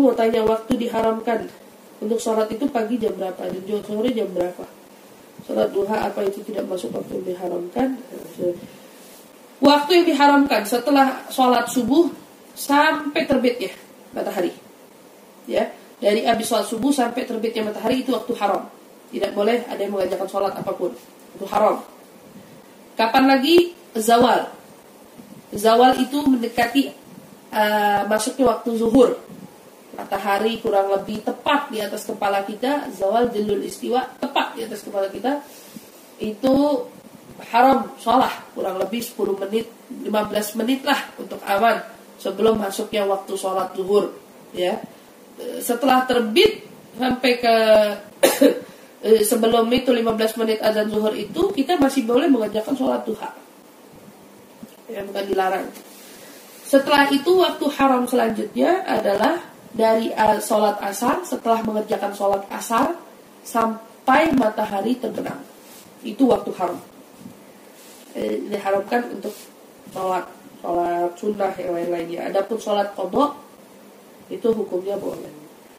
kamu mau tanya waktu diharamkan untuk sholat itu pagi jam berapa dan sore jam berapa, sholat duha apa itu tidak masuk waktu yang diharamkan. Waktu yang diharamkan setelah sholat subuh sampai terbitnya matahari, ya, dari abis sholat subuh sampai terbitnya matahari itu waktu haram. Tidak boleh ada yang mengajarkan sholat apapun, itu haram. Kapan lagi? Zawal. Zawal itu mendekati masuknya waktu zuhur. Matahari kurang lebih tepat di atas kepala kita, zawal jilul istiwa tepat di atas kepala kita. Itu haram sholat, kurang lebih 10 menit 15 menit lah untuk awan sebelum masuknya waktu sholat zuhur, ya. Setelah terbit sampai ke sebelum itu 15 menit azan zuhur itu kita masih boleh mengerjakan sholat duha, ya, bukan dilarang. Setelah itu waktu haram selanjutnya adalah dari sholat asar. Setelah mengerjakan sholat asar sampai matahari terbenam itu waktu haram, diharamkan untuk sholat sunnah yang lain-lainnya. Adapun sholat qadha itu hukumnya boleh.